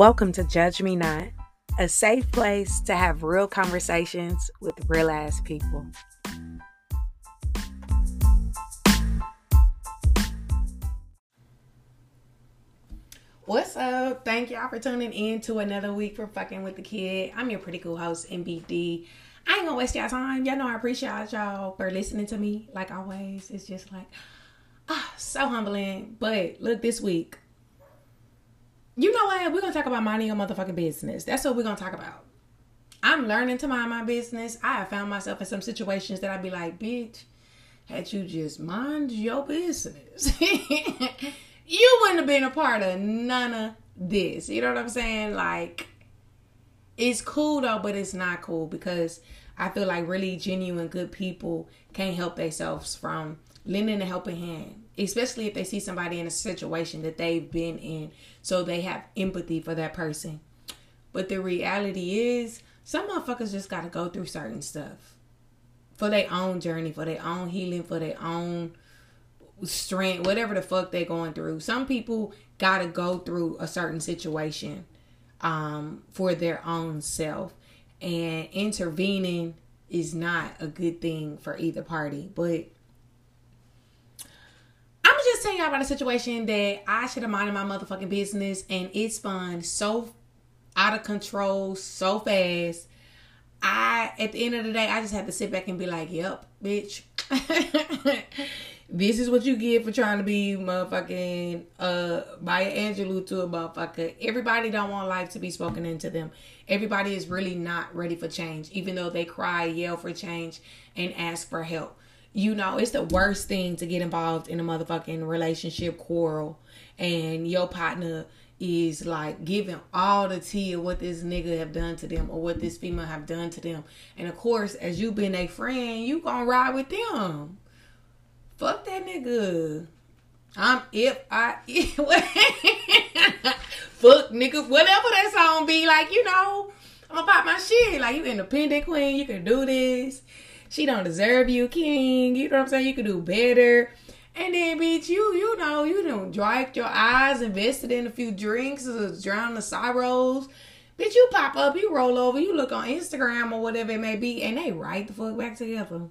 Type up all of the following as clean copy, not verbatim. Welcome to Judge Me Not, a safe place to have real conversations with real-ass people. What's up? Thank y'all for tuning in to another week for Fucking With The Kid. I'm your pretty cool host, MBD. I ain't gonna waste y'all time. Y'all know I appreciate y'all for listening to me. Like always, it's just like, so humbling. But look, this week, you know what? We're gonna talk about minding your motherfucking business. That's what we're gonna talk about. I'm learning to mind my business. I have found myself in some situations that I'd be like, bitch, had you just mind your business, you wouldn't have been a part of none of this. You know what I'm saying? Like, it's cool though, but it's not cool because I feel like really genuine good people can't help themselves from lending a helping hand, especially if they see somebody in a situation that they've been in, so they have empathy for that person. But the reality is, some motherfuckers just got to go through certain stuff for their own journey, for their own healing, for their own strength, whatever the fuck they're going through. Some people gotta go through a certain situation for their own self, and intervening is not a good thing for either party. But I'm just telling y'all about a situation that I should have minded my motherfucking business, and it spun so out of control so fast. At the end of the day, I just had to sit back and be like, yep, bitch. This is what you get for trying to be motherfucking Maya Angelou to a motherfucker. Everybody don't want life to be spoken into them. Everybody is really not ready for change, even though they cry, yell for change, and ask for help. You know, it's the worst thing to get involved in a motherfucking relationship quarrel, and your partner is like giving all the tea of what this nigga have done to them or what this female have done to them. And of course, as you been a friend, you gonna ride with them. Fuck that nigga. Fuck nigga. Whatever that song be, like, you know, I'm gonna pop my shit. Like, you independent queen, you can do this. She don't deserve you, king. You know what I'm saying? You can do better. And then, bitch, you know, you done dried your eyes, invested in a few drinks, drowned the sorrows. Bitch, you pop up, you roll over, you look on Instagram or whatever it may be, and they right the fuck back together.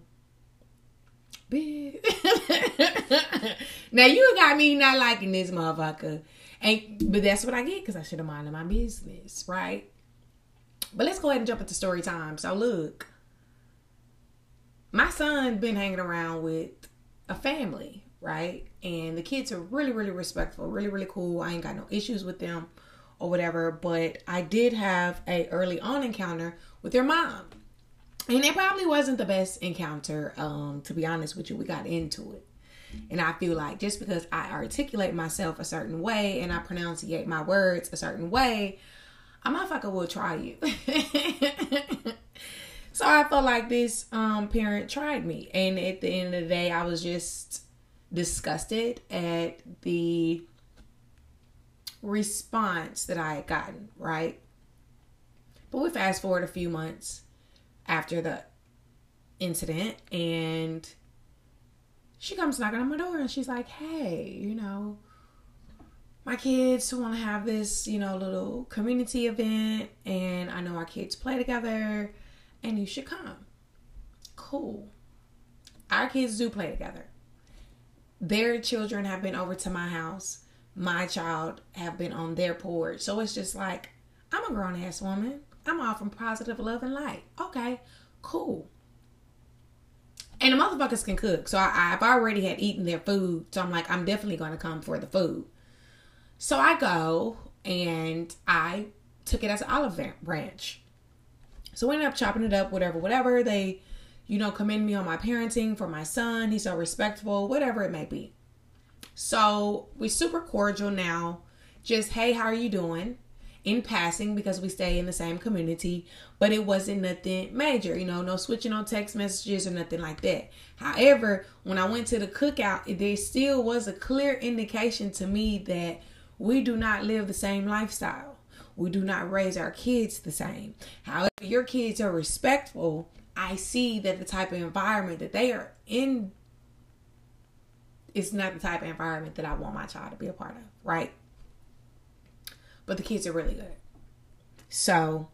Bitch. Now you got me not liking this motherfucker, but that's what I get because I should have minded my business, right? But let's go ahead and jump into story time. So look, my son been hanging around with a family, right? And the kids are really, really respectful, really, really cool. I ain't got no issues with them or whatever. But I did have a early on encounter with their mom. And it probably wasn't the best encounter, to be honest with you. We got into it. And I feel like just because I articulate myself a certain way and I pronunciate my words a certain way, a motherfucker will try you. So I felt like this parent tried me. And at the end of the day, I was just disgusted at the response that I had gotten, right? But we fast forward a few months after the incident, and she comes knocking on my door, and she's like, hey, you know, my kids want to have this, you know, little community event, and I know our kids play together, and you should come. Cool. Our kids do play together. Their children have been over to my house. My child have been on their porch. So it's just like, I'm a grown-ass woman. I'm all from positive love and light. Okay, cool. And the motherfuckers can cook. So I've already had eaten their food. So I'm like, I'm definitely going to come for the food. So I go and I took it as an olive branch. So we ended up chopping it up, whatever. They, you know, commend me on my parenting for my son. He's so respectful, whatever it may be. So we're super cordial now. Just, hey, how are you doing? In passing, because we stay in the same community, but it wasn't nothing major, you know, no switching on text messages or nothing like that. However, when I went to the cookout, there still was a clear indication to me that we do not live the same lifestyle. We do not raise our kids the same. However, your kids are respectful. I see that the type of environment that they are in is not the type of environment that I want my child to be a part of, right? But the kids are really good. So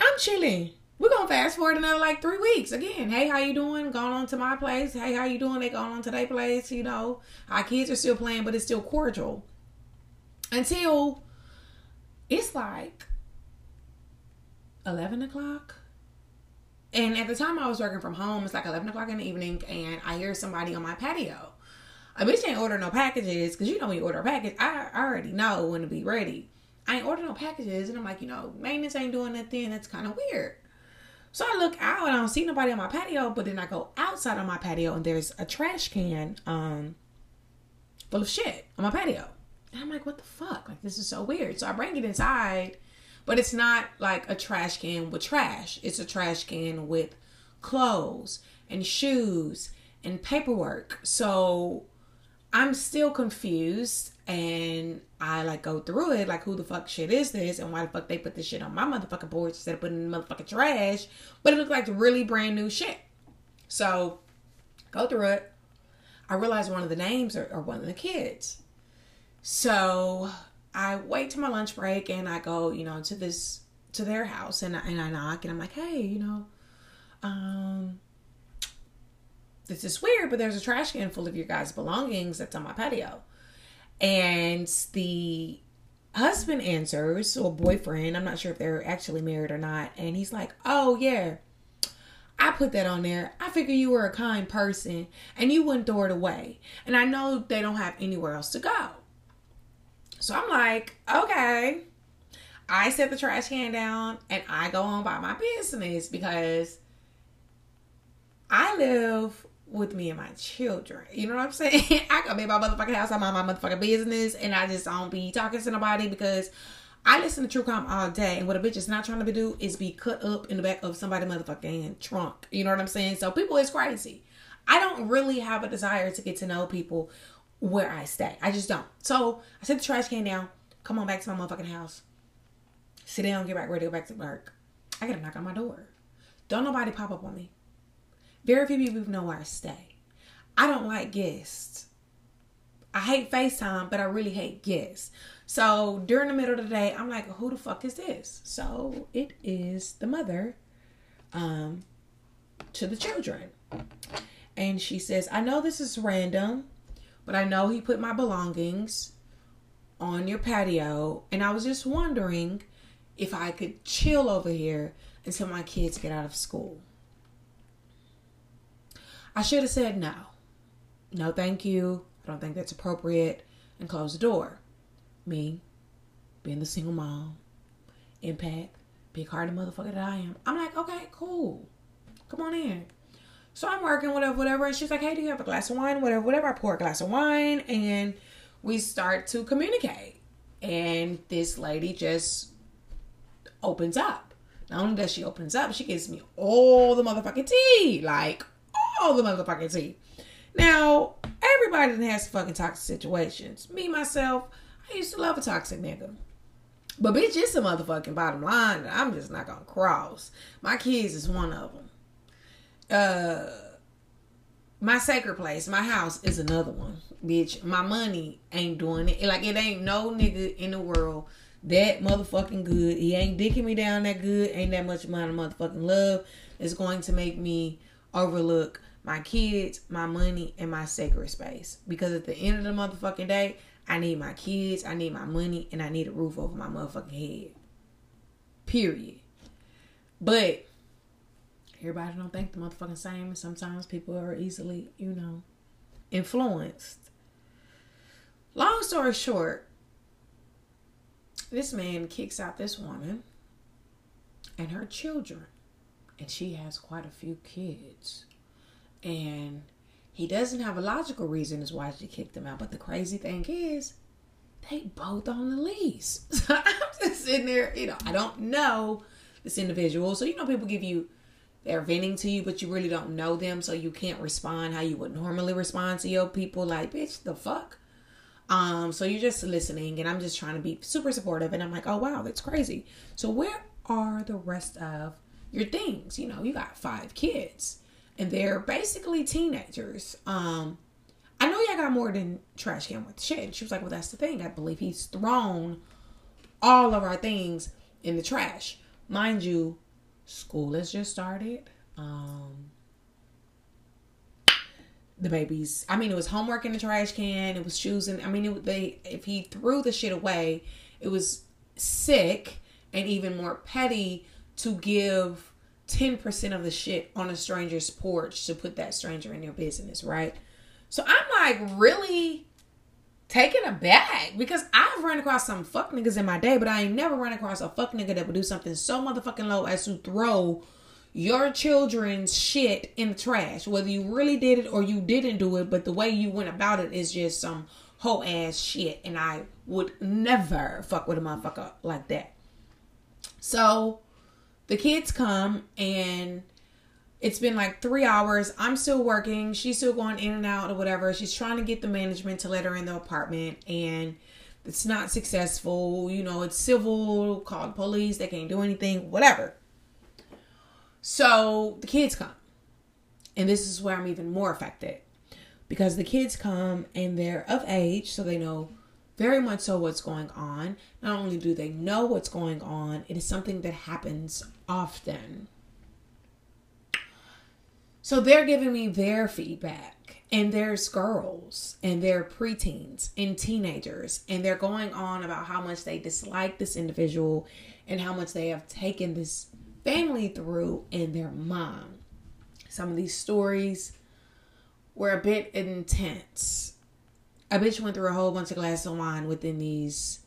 I'm chilling. We're going to fast forward another like 3 weeks. Again, hey, how you doing? Going on to my place. Hey, how you doing? They going on to their place. You know, our kids are still playing, but it's still cordial. Until it's like 11 o'clock. And at the time I was working from home, it's like 11 o'clock in the evening, and I hear somebody on my patio. A bitch ain't order no packages, because you know when you order a package, I already know when to be ready. I ain't order no packages, and I'm like, you know, maintenance ain't doing nothing. That's kind of weird. So I look out, and I don't see nobody on my patio, but then I go outside on my patio, and there's a trash can full of shit on my patio. And I'm like, what the fuck? Like, this is so weird. So I bring it inside, but it's not like a trash can with trash. It's a trash can with clothes and shoes and paperwork. So I'm still confused, and I like go through it like, who the fuck shit is this, and why the fuck they put this shit on my motherfucking board instead of putting in the motherfucking trash? But it looked like really brand new shit. So go through it. I realized one of the names are one of the kids. So I wait till my lunch break, and I go, you know, to their house, and I knock, and I'm like, hey, you know, this is weird, but there's a trash can full of your guys' belongings that's on my patio. And the husband answers, or boyfriend, I'm not sure if they're actually married or not, and he's like, oh yeah, I put that on there. I figure you were a kind person and you wouldn't throw it away. And I know they don't have anywhere else to go. So I'm like, okay. I set the trash can down and I go on by my business, because I live with me and my children. You know what I'm saying? I go be in my motherfucking house. I mind my motherfucking business, and I just don't be talking to nobody, because I listen to true crime all day, and what a bitch is not trying to do is be cut up in the back of somebody's motherfucking trunk. You know what I'm saying? So people is crazy. I don't really have a desire to get to know people where I stay. I just don't. So I set the trash can down, come on back to my motherfucking house, sit down, get back ready to go back to work. I get a knock on my door. Don't nobody pop up on me. Very few people know where I stay. I don't like guests. I hate FaceTime, but I really hate guests. So during the middle of the day, I'm like, who the fuck is this? So it is the mother to the children. And she says, I know this is random, but I know he put my belongings on your patio, and I was just wondering if I could chill over here until my kids get out of school. I should have said no. No, thank you. I don't think that's appropriate, and closed the door. Me, being the single mom, impact, big hearted motherfucker that I am, I'm like, okay, cool. Come on in. So I'm working, whatever, and she's like, hey, do you have a glass of wine? Whatever, I pour a glass of wine, and we start to communicate. And this lady just opens up. Not only does she opens up, she gives me all the motherfucking tea. Like, all the motherfucking tea. Now, everybody has fucking toxic situations. Me, myself, I used to love a toxic nigga. But bitch, it's a motherfucking bottom line that I'm just not gonna cross. My kids is one of them. My sacred place, my house, is another one. Bitch, my money ain't doing it. Like, it ain't no nigga in the world that motherfucking good. He ain't dicking me down that good. Ain't that much amount of motherfucking love is going to make me overlook my kids, my money, and my sacred space. Because at the end of the motherfucking day, I need my kids, I need my money, and I need a roof over my motherfucking head. Period. But everybody don't think the motherfucking same, and sometimes people are easily, you know, influenced. Long story short, this man kicks out this woman and her children, and she has quite a few kids. And he doesn't have a logical reason as why she kicked them out. But the crazy thing is, they both on the lease. So I'm just sitting there, you know, I don't know this individual. So, you know, people give you, they're venting to you, but you really don't know them, so you can't respond how you would normally respond to your people. Like, bitch, the fuck? So you're just listening, and I'm just trying to be super supportive. And I'm like, oh, wow, that's crazy. So where are the rest of your things? You know, you got 5 kids, and they're basically teenagers. I know y'all got more than trash can with shit. And she was like, well, that's the thing. I believe he's thrown all of our things in the trash. Mind you, school has just started. The babies, I mean, it was homework in the trash can. It was shoes. And I mean, if he threw the shit away, it was sick and even more petty to give 10% of the shit on a stranger's porch to put that stranger in your business, right? So I'm like really taken aback because I've run across some fuck niggas in my day, but I ain't never run across a fuck nigga that would do something so motherfucking low as to throw your children's shit in the trash. Whether you really did it or you didn't do it, but the way you went about it is just some whole ass shit, and I would never fuck with a motherfucker like that. So the kids come and it's been like 3 hours. I'm still working. She's still going in and out or whatever. She's trying to get the management to let her in the apartment and it's not successful. You know, it's civil, call the police. They can't do anything, whatever. So the kids come and this is where I'm even more affected because the kids come and they're of age. So they know very much so what's going on. Not only do they know what's going on, it is something that happens often. So they're giving me their feedback, and there's girls and they're preteens and teenagers, and they're going on about how much they dislike this individual and how much they have taken this family through and their mom. Some of these stories were a bit intense. A bitch went through a whole bunch of glasses of wine within these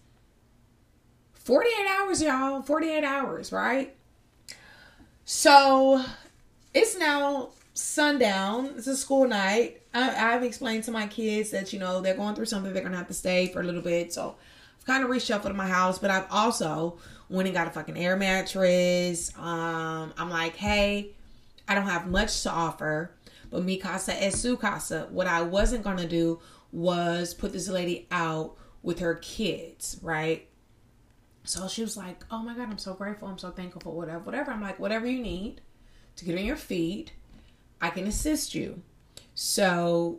48 hours, y'all. 48 hours, right? So it's now sundown. It's a school night. I've explained to my kids that, you know, they're going through something. They're going to have to stay for a little bit. So I've kind of reshuffled my house, but I've also went and got a fucking air mattress. I'm like, hey, I don't have much to offer, but mi casa es su casa. What I wasn't going to do was put this lady out with her kids, right? So she was like, oh my God, I'm so grateful. I'm so thankful for whatever, whatever. I'm like, whatever you need to get on your feet, I can assist you. So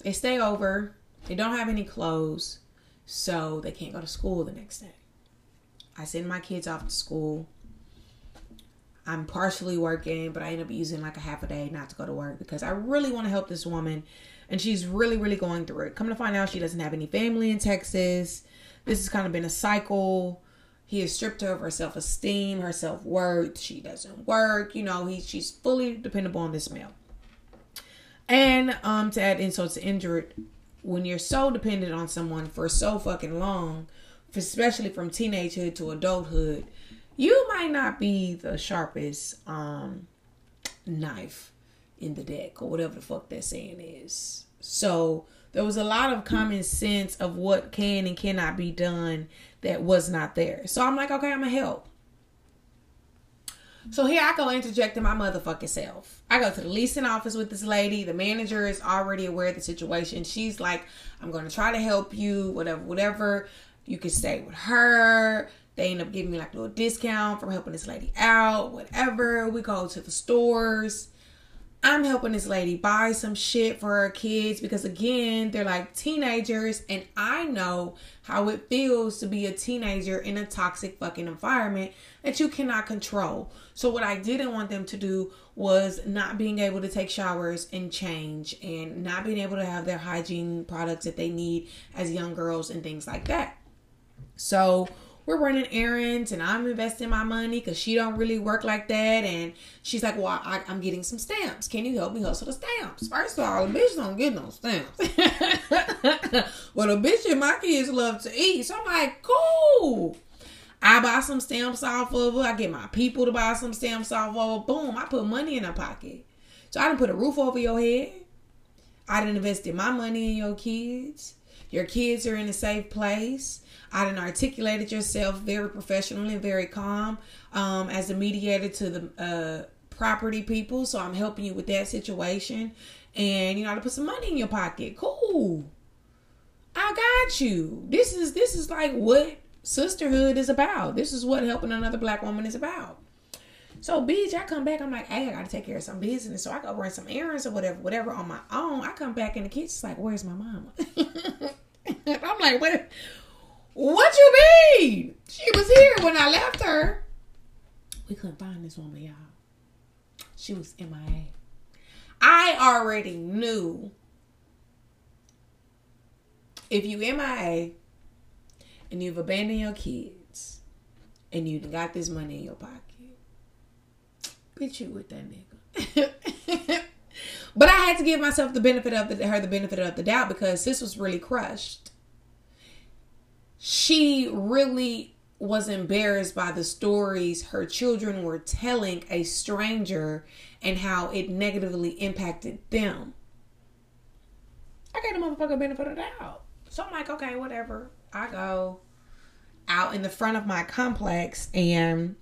they stay over. They don't have any clothes, so they can't go to school the next day. I send my kids off to school. I'm partially working, but I end up using like a half a day not to go to work because I really want to help this woman. And she's really, really going through it. Come to find out, she doesn't have any family in Texas. This has kind of been a cycle. He has stripped her of her self-esteem, her self-worth. She doesn't work. You know, she's fully dependable on this male. And to add insult to injury, when you're so dependent on someone for so fucking long, especially from teenagehood to adulthood, you might not be the sharpest knife in the deck or whatever the fuck that saying is. So there was a lot of common sense of what can and cannot be done that was not there. So I'm like, okay, I'm gonna help. So here I go interjecting my motherfucking self. I go to the leasing office with this lady. The manager is already aware of the situation. She's like, I'm gonna try to help you, whatever, whatever. You can stay with her. They end up giving me like a little discount from helping this lady out, whatever. We go to the stores. I'm helping this lady buy some shit for her kids because, again, they're like teenagers, and I know how it feels to be a teenager in a toxic fucking environment that you cannot control. So what I didn't want them to do was not being able to take showers and change and not being able to have their hygiene products that they need as young girls and things like that. So we're running errands and I'm investing my money because she don't really work like that. And she's like, well, I'm getting some stamps. Can you help me hustle the stamps? First of all, the bitch don't get no stamps. Well, the bitch and my kids love to eat. So I'm like, cool. I buy some stamps off of her. I get my people to buy some stamps off of her. Boom, I put money in her pocket. So I done put a roof over your head. I done invested my money in your kids. Your kids are in a safe place. I done articulated yourself very professionally and very calm as a mediator to the property people. So I'm helping you with that situation. And, you know, I put some money in your pocket. Cool. I got you. This is like what sisterhood is about. This is what helping another black woman is about. So, bitch, I come back. I'm like, hey, I got to take care of some business. So I go run some errands or whatever on my own. I come back in the kitchen. It's like, where's my mama? I'm like, what? What you mean? She was here when I left her. We couldn't find this woman, y'all. She was MIA. I already knew if you MIA and you've abandoned your kids and you got this money in your pocket, bitch, you with that nigga. But I had to give myself the benefit of the doubt, because sis was really crushed. She really was embarrassed by the stories her children were telling a stranger and how it negatively impacted them. I gave the motherfucker benefit of the doubt. So I'm like, okay, whatever. I go out in the front of my complex, and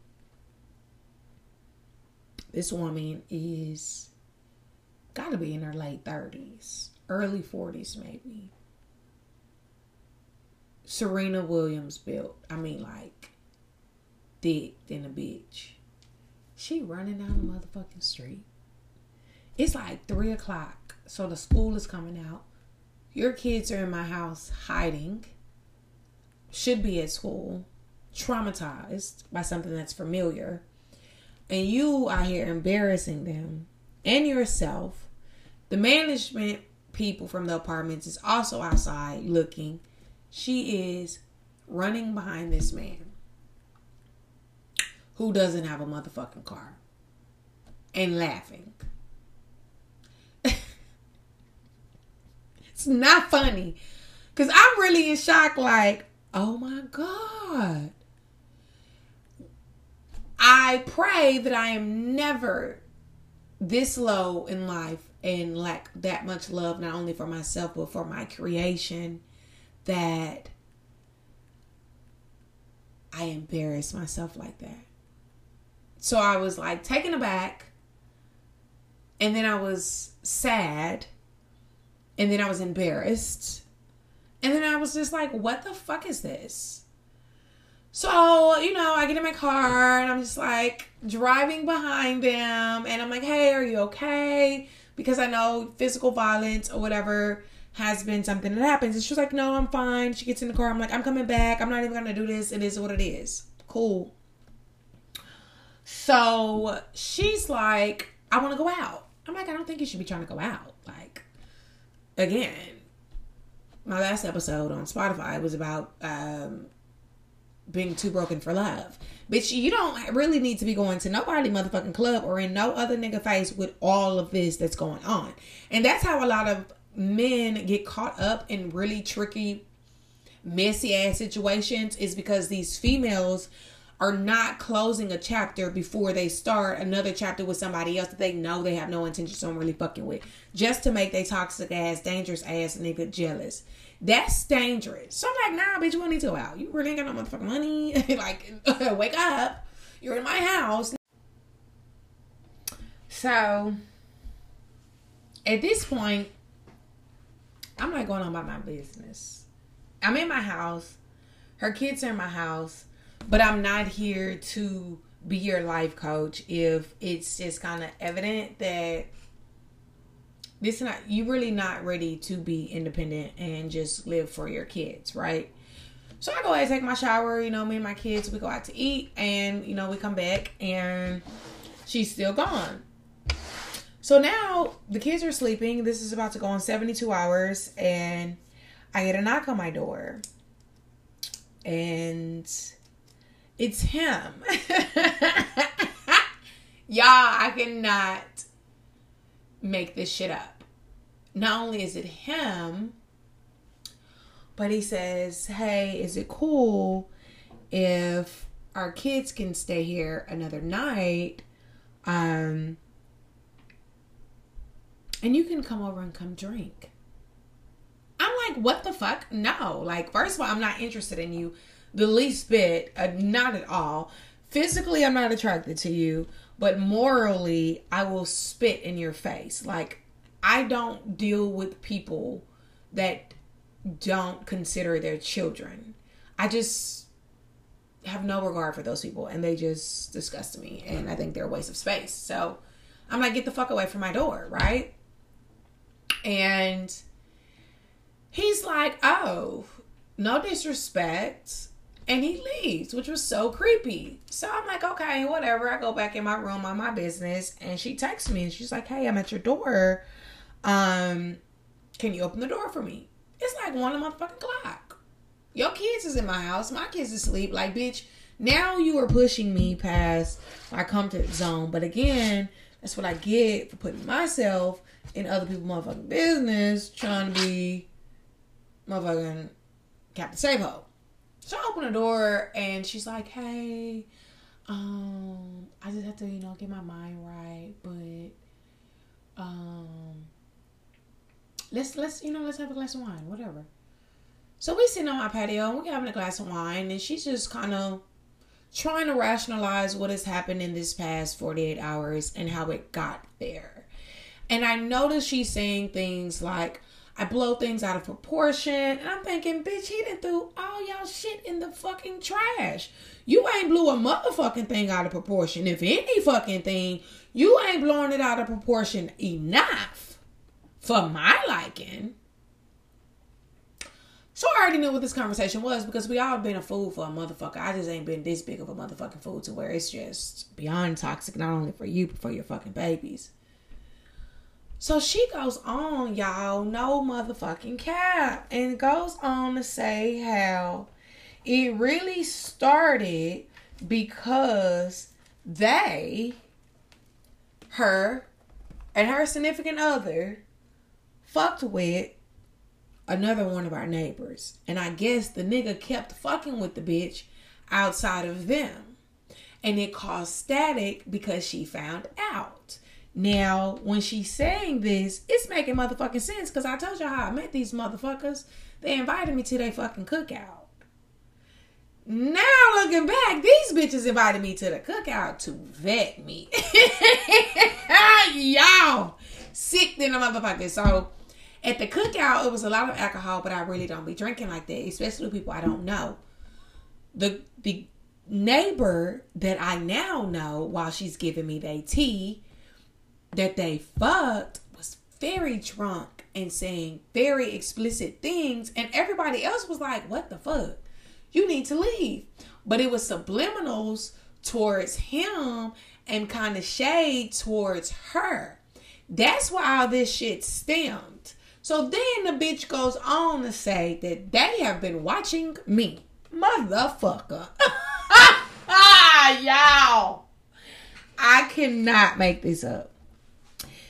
this woman is gotta be in her late 30s, early 40s maybe. Serena Williams built. I mean, like, thick than a bitch. She running down the motherfucking street. It's like 3 o'clock, so the school is coming out. Your kids are in my house hiding. Should be at school. Traumatized by something that's familiar. And you are here embarrassing them and yourself. The management people from the apartments is also outside looking. She is running behind this man who doesn't have a motherfucking car and laughing. It's not funny, because I'm really in shock, like, oh my God. I pray that I am never this low in life and lack that much love, not only for myself, but for my creation, that I embarrassed myself like that. So I was like taken aback, and then I was sad, and then I was embarrassed, and then I was just like, what the fuck is this? So, you know, I get in my car and I'm just like driving behind them, and I'm like, hey, are you okay? Because I know physical violence or whatever has been something that happens. And she was like, no, I'm fine. She gets in the car. I'm like, I'm coming back. I'm not even going to do this. It is what it is. Cool. So she's like, I want to go out. I'm like, I don't think you should be trying to go out. Like, again, my last episode on Spotify was about, being too broken for love. Bitch, you don't really need to be going to nobody motherfucking club or in no other nigga face with all of this that's going on. And that's how a lot of men get caught up in really tricky, messy ass situations, is because these females are not closing a chapter before they start another chapter with somebody else that they know they have no intentions on really fucking with, just to make their toxic ass, dangerous ass nigga jealous. That's dangerous. So I'm like, nah, bitch, we don't need to go out. You really ain't got no motherfucking money. Like, wake up. You're in my house. So, at this point, I'm not going on about my business. I'm in my house. Her kids are in my house. But I'm not here to be your life coach if it's just kind of evident that this is not, you really not ready to be independent and just live for your kids, right? So I go ahead and take my shower, you know, me and my kids, we go out to eat, and, you know, we come back and she's still gone. So now the kids are sleeping. This is about to go on 72 hours, and I get a knock on my door, and it's him. Y'all, I cannot make this shit up. Not only is it him, but he says, hey, is it cool if our kids can stay here another night? And you can come over and come drink. I'm like, what the fuck? No. Like, first of all, I'm not interested in you the least bit. Not at all. Physically, I'm not attracted to you. But morally, I will spit in your face. Like, I don't deal with people that don't consider their children. I just have no regard for those people. And they just disgust me. And I think they're a waste of space. So I'm like, get the fuck away from my door, right? And he's like, oh, no disrespect, and he leaves, which was so creepy. So I'm like, okay, whatever. I go back in my room on my business, and she texts me, and she's like, hey, I'm at your door. Can you open the door for me? It's like 1:00 a.m. Your kids is in my house. My kids is asleep. Like, bitch, now you are pushing me past my comfort zone. But again, that's what I get for putting myself in other people's motherfucking business, trying to be motherfucking Captain Save-Ho. So I open the door, and she's like, hey, I just have to, get my mind right, but, let's have a glass of wine, whatever. So we sitting on my patio, and we're having a glass of wine, and she's just kind of trying to rationalize what has happened in this past 48 hours and how it got there. And I noticed she's saying things like, I blow things out of proportion. And I'm thinking, bitch, he done threw all y'all shit in the fucking trash. You ain't blew a motherfucking thing out of proportion. If any fucking thing, you ain't blowing it out of proportion enough for my liking. So I already knew what this conversation was because we all been a fool for a motherfucker. I just ain't been this big of a motherfucking fool to where it's just beyond toxic, not only for you, but for your fucking babies. So she goes on, y'all, no motherfucking cap, and goes on to say how it really started because her, and her significant other fucked with another one of our neighbors. And I guess the nigga kept fucking with the bitch outside of them. And it caused static because she found out. Now, when she's saying this, it's making motherfucking sense because I told you how I met these motherfuckers. They invited me to their fucking cookout. Now, looking back, these bitches invited me to the cookout to vet me. Y'all, sick than a motherfucker. So, at the cookout, it was a lot of alcohol, but I really don't be drinking like that, especially with people I don't know. The neighbor that I now know, while she's giving me their tea, that they fucked was very drunk and saying very explicit things. And everybody else was like, what the fuck? You need to leave. But it was subliminals towards him and kind of shade towards her. That's why all this shit stemmed. So then the bitch goes on to say that they have been watching me. Motherfucker. Y'all. I cannot make this up.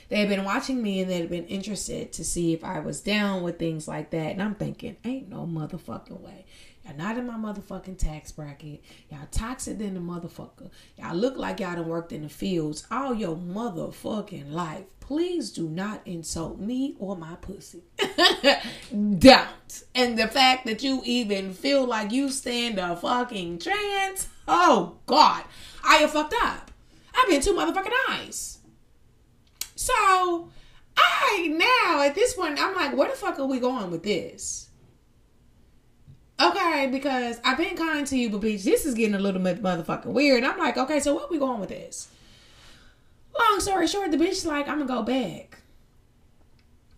They had been watching me and they had been interested to see if I was down with things like that. And I'm thinking, ain't no motherfucking way. Y'all not in my motherfucking tax bracket. Y'all toxic than the motherfucker. Y'all look like y'all done worked in the fields all your motherfucking life. Please do not insult me or my pussy. Don't. And the fact that you even feel like you stand a fucking chance. Oh, God. I am fucked up. I've been too motherfucking nice. So, now, at this point, I'm like, where the fuck are we going with this? Okay, because I've been kind to you, but bitch, this is getting a little bit motherfucking weird. I'm like, okay, so where we going with this? Long story short, the bitch's like, I'm going to go back.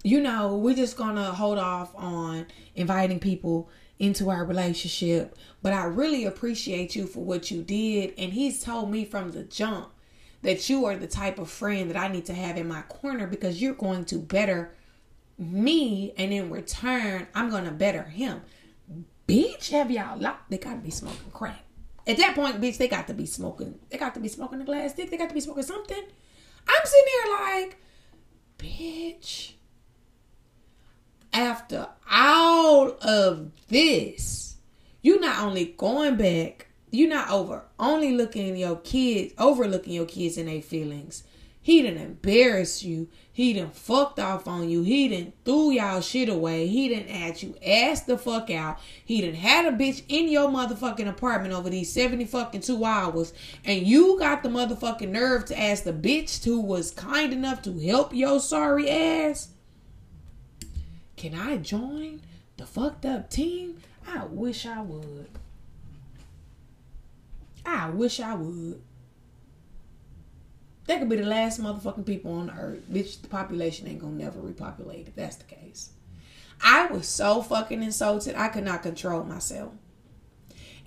We're just going to hold off on inviting people into our relationship, but I really appreciate you for what you did, and he's told me from the jump that you are the type of friend that I need to have in my corner because you're going to better me. And in return, I'm going to better him. Bitch, have y'all locked? They got to be smoking crack. At that point, bitch, they got to be smoking. They got to be smoking a glass dick. They got to be smoking something. I'm sitting here like, bitch. After all of this, you not only going back, you're not overlooking your kids and their feelings. He done embarrassed you. He done fucked off on you. He done threw y'all shit away. He done had you ass the fuck out. He done had a bitch in your motherfucking apartment over these 72 hours. And you got the motherfucking nerve to ask the bitch who was kind enough to help your sorry ass, can I join the fucked up team? I wish I would. I wish I would. That could be the last motherfucking people on the earth. Bitch, the population ain't gonna never repopulate if that's the case. I was so fucking insulted, I could not control myself.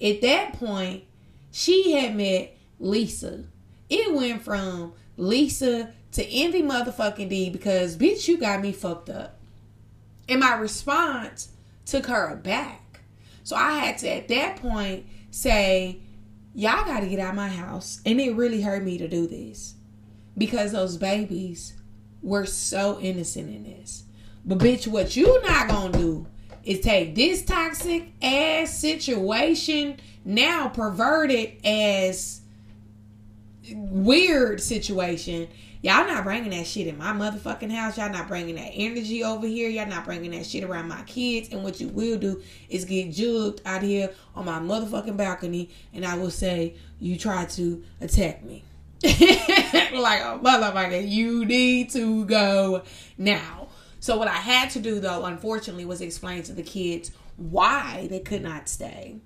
At that point, she had met Lisa. It went from Lisa to Envy motherfucking D because, bitch, you got me fucked up. And my response took her aback. So I had to, at that point, say, y'all got to get out of my house. And it really hurt me to do this because those babies were so innocent in this. But, bitch, what you not going to do is take this toxic ass situation, now perverted as weird situation. Y'all not bringing that shit in my motherfucking house. Y'all not bringing that energy over here. Y'all not bringing that shit around my kids. And what you will do is get jugged out here on my motherfucking balcony. And I will say, you tried to attack me. Like, oh, motherfucker, you need to go now. So what I had to do, though, unfortunately, was explain to the kids why they could not stay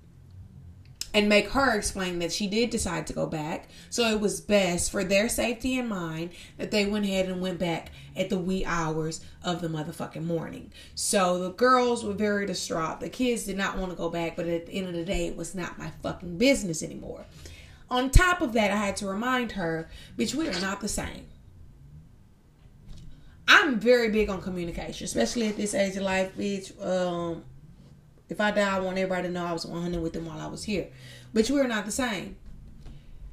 and make her explain that she did decide to go back. So it was best for their safety in mind that they went ahead and went back at the wee hours of the motherfucking morning. So the girls were very distraught. The kids did not want to go back, but at the end of the day, it was not my fucking business anymore. On top of that, I had to remind her, bitch, we are not the same. I'm very big on communication, especially at this age of life, bitch. If I die, I want everybody to know I was 100 with them while I was here. But we're not the same.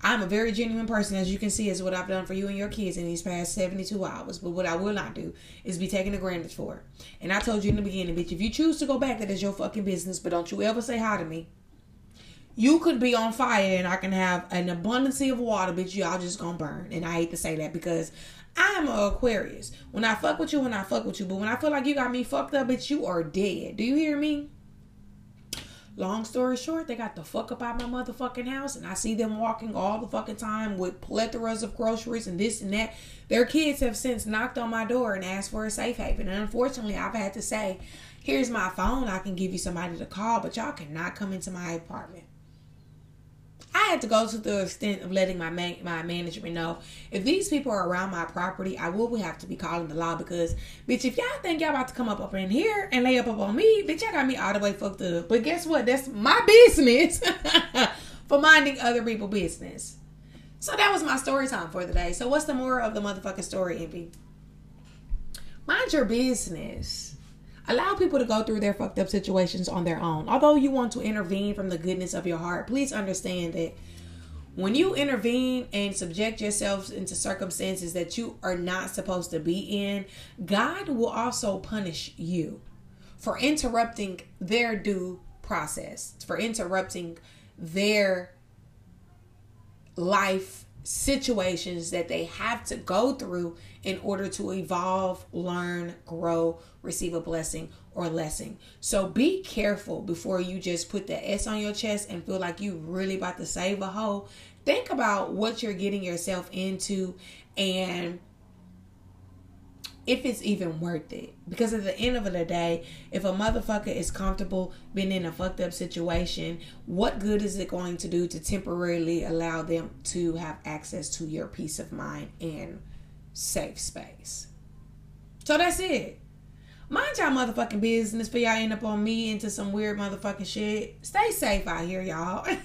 I'm a very genuine person, as you can see, is what I've done for you and your kids in these past 72 hours. But what I will not do is be taking advantage for it. And I told you in the beginning, bitch, if you choose to go back, that is your fucking business. But don't you ever say hi to me. You could be on fire and I can have an abundance of water, bitch. Y'all just gonna burn. And I hate to say that because I'm an Aquarius. When I fuck with you, But when I feel like you got me fucked up, bitch, you are dead. Do you hear me? Long story short, they got the fuck up out of my motherfucking house. And I see them walking all the fucking time with plethoras of groceries and this and that. Their kids have since knocked on my door and asked for a safe haven. And unfortunately, I've had to say, here's my phone. I can give you somebody to call, but y'all cannot come into my apartment. I had to go to the extent of letting my management know, if these people are around my property, I will have to be calling the law because, bitch, if y'all think y'all about to come up in here and lay up on me, bitch, y'all got me all the way fucked up. But guess what? That's my business for minding other people's business. So that was my story time for the day. So what's the moral of the motherfucking story, Envy? Mind your business. Allow people to go through their fucked up situations on their own. Although you want to intervene from the goodness of your heart, please understand that when you intervene and subject yourselves into circumstances that you are not supposed to be in, God will also punish you for interrupting their due process, for interrupting their life situations that they have to go through in order to evolve, learn, grow, receive a blessing or lesson. So be careful before you just put the S on your chest and feel like you really about to save a hoe. Think about what you're getting yourself into and if it's even worth it. Because at the end of the day, if a motherfucker is comfortable being in a fucked up situation, what good is it going to do to temporarily allow them to have access to your peace of mind and safe space? So that's it. Mind y'all motherfucking business before y'all end up on me into some weird motherfucking shit. Stay safe out here, y'all. And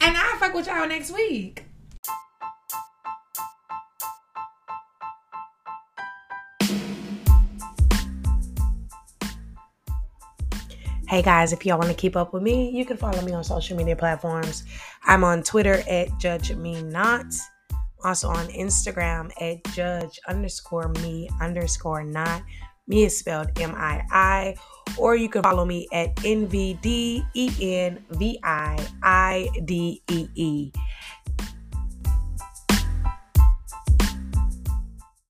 I'll fuck with y'all next week. Hey guys, if y'all want to keep up with me, you can follow me on social media platforms. I'm on Twitter at Judge Me Not. Also on Instagram at judge_me_not. Me is spelled MII. Or you can follow me at NVDENVIIDEE.